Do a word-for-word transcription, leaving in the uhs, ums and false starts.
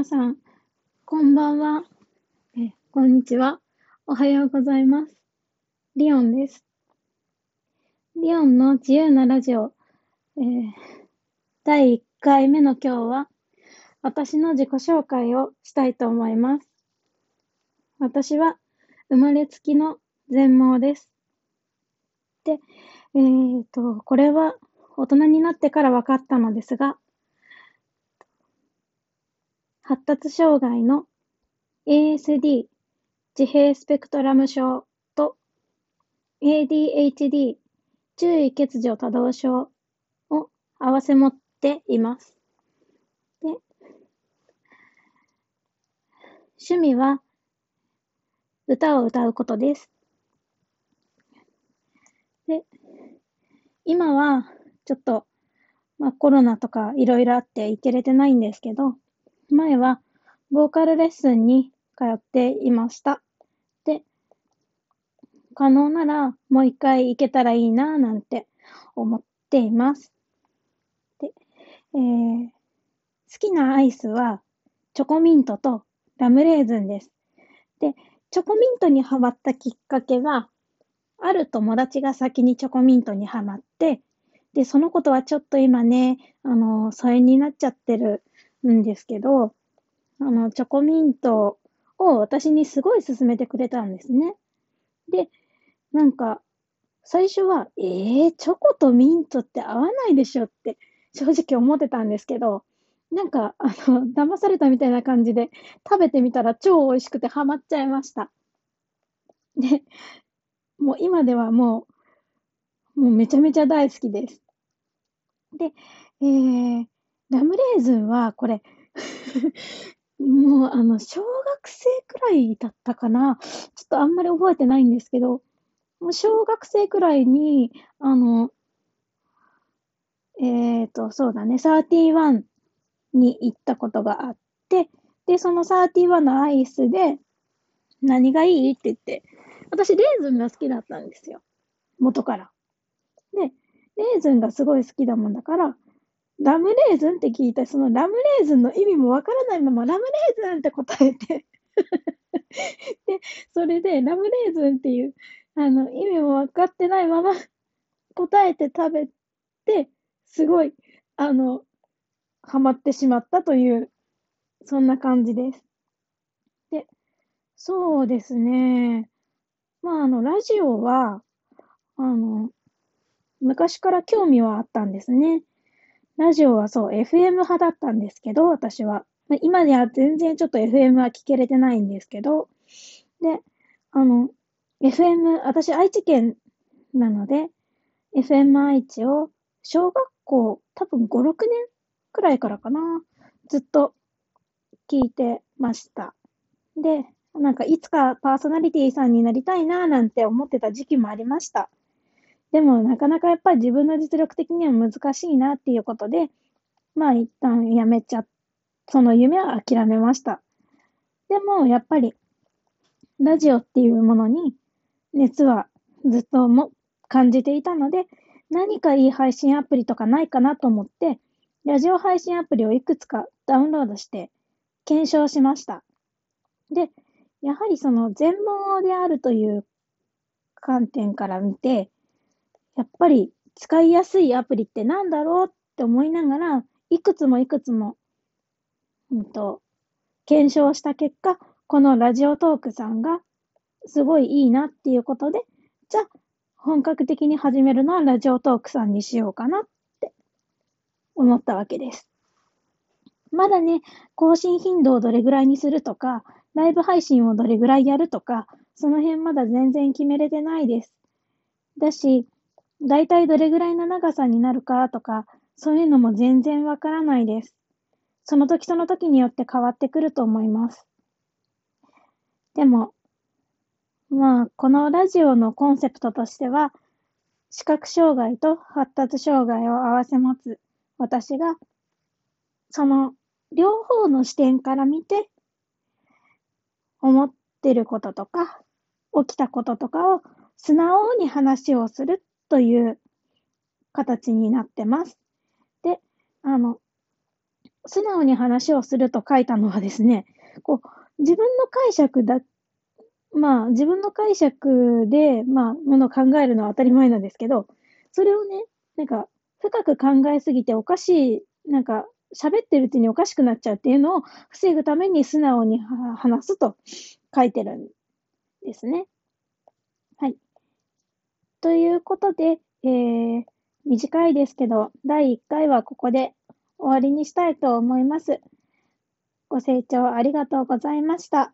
皆さん、こんばんは。え、こんにちは。おはようございます。リオンです。リオンの自由なラジオ、えー、だいいっかいめの今日は、私の自己紹介をしたいと思います。私は生まれつきの全盲です。で、えーと、これは大人になってから分かったのですが、発達障害の エーエスディー 自閉スペクトラム症と エーディーエイチディー 注意欠如多動症を合わせ持っています。で、趣味は歌を歌うことです。で、今はちょっと、まあ、コロナとかいろいろあって行けれてないんですけど、前はボーカルレッスンに通っていました。で、可能ならもう一回行けたらいいななんて思っています。で、えー、好きなアイスはチョコミントとラムレーズンです。で、チョコミントにハマったきっかけは、ある友達が先にチョコミントにハマって、で、そのことはちょっと今ね、あの、疎遠になっちゃってるんですけど、あの、チョコミントを私にすごい勧めてくれたんですね。で、なんか、最初は、えー、チョコとミントって合わないでしょって正直思ってたんですけど、なんか、あの、騙されたみたいな感じで食べてみたら超美味しくてハマっちゃいました。で、もう今ではもう、もうめちゃめちゃ大好きです。で、えー、ラムレーズンはこれ、もうあの、小学生くらいだったかな。ちょっとあんまり覚えてないんですけど、もう小学生くらいに、あの、えっと、そうだね、サーティワンに行ったことがあって、で、そのサーティワンのアイスで、何がいいって言って、私レーズンが好きだったんですよ。元から。で、レーズンがすごい好きだもんだから、ラムレーズンって聞いたそのラムレーズンの意味もわからないままラムレーズンって答えて。で、それでラムレーズンっていう、あの、意味もわかってないまま答えて食べて、すごい、あの、ハマってしまったという、そんな感じです。で、そうですね。まあ、あの、ラジオは、あの、昔から興味はあったんですね。ラジオはそう、エフエム 派だったんですけど、私は。今では全然ちょっと エフエム は聞けれてないんですけど、で、あの、エフエム、私愛知県なので、エフエム 愛知を小学校、多分ご、ろくねんくらいからかな、ずっと聞いてました。で、なんかいつかパーソナリティさんになりたいななんて思ってた時期もありました。でもなかなかやっぱり自分の実力的には難しいなっていうことで、まあ一旦やめちゃ、その夢は諦めました。でもやっぱりラジオっていうものに熱はずっとも感じていたので、何かいい配信アプリとかないかなと思って、ラジオ配信アプリをいくつかダウンロードして検証しました。で、やはりその全盲であるという観点から見て、やっぱり使いやすいアプリってなんだろうって思いながら、いくつもいくつも、うんと、検証した結果、このラジオトークさんがすごいいいなっていうことで、じゃあ本格的に始めるのはラジオトークさんにしようかなって思ったわけです。まだね、更新頻度をどれぐらいにするとか、ライブ配信をどれぐらいやるとか、その辺まだ全然決めれてないです。だし、だいたいどれぐらいの長さになるかとか、そういうのも全然わからないです。その時その時によって変わってくると思います。でも、まあ、このラジオのコンセプトとしては、視覚障害と発達障害を合わせ持つ私が、その両方の視点から見て、思ってることとか、起きたこととかを素直に話をするという形になってます。で、あの、素直に話をすると書いたのはですね、こう自分の解釈だ、まあ自分の解釈で、まあ、ものを考えるのは当たり前なんですけど、それをね、なんか深く考えすぎておかしい、なんか喋ってるうちにおかしくなっちゃうっていうのを防ぐために素直に話すと書いてるんですね。はい。ということで、えー、短いですけど、だいいっかいはここで終わりにしたいと思います。ご清聴ありがとうございました。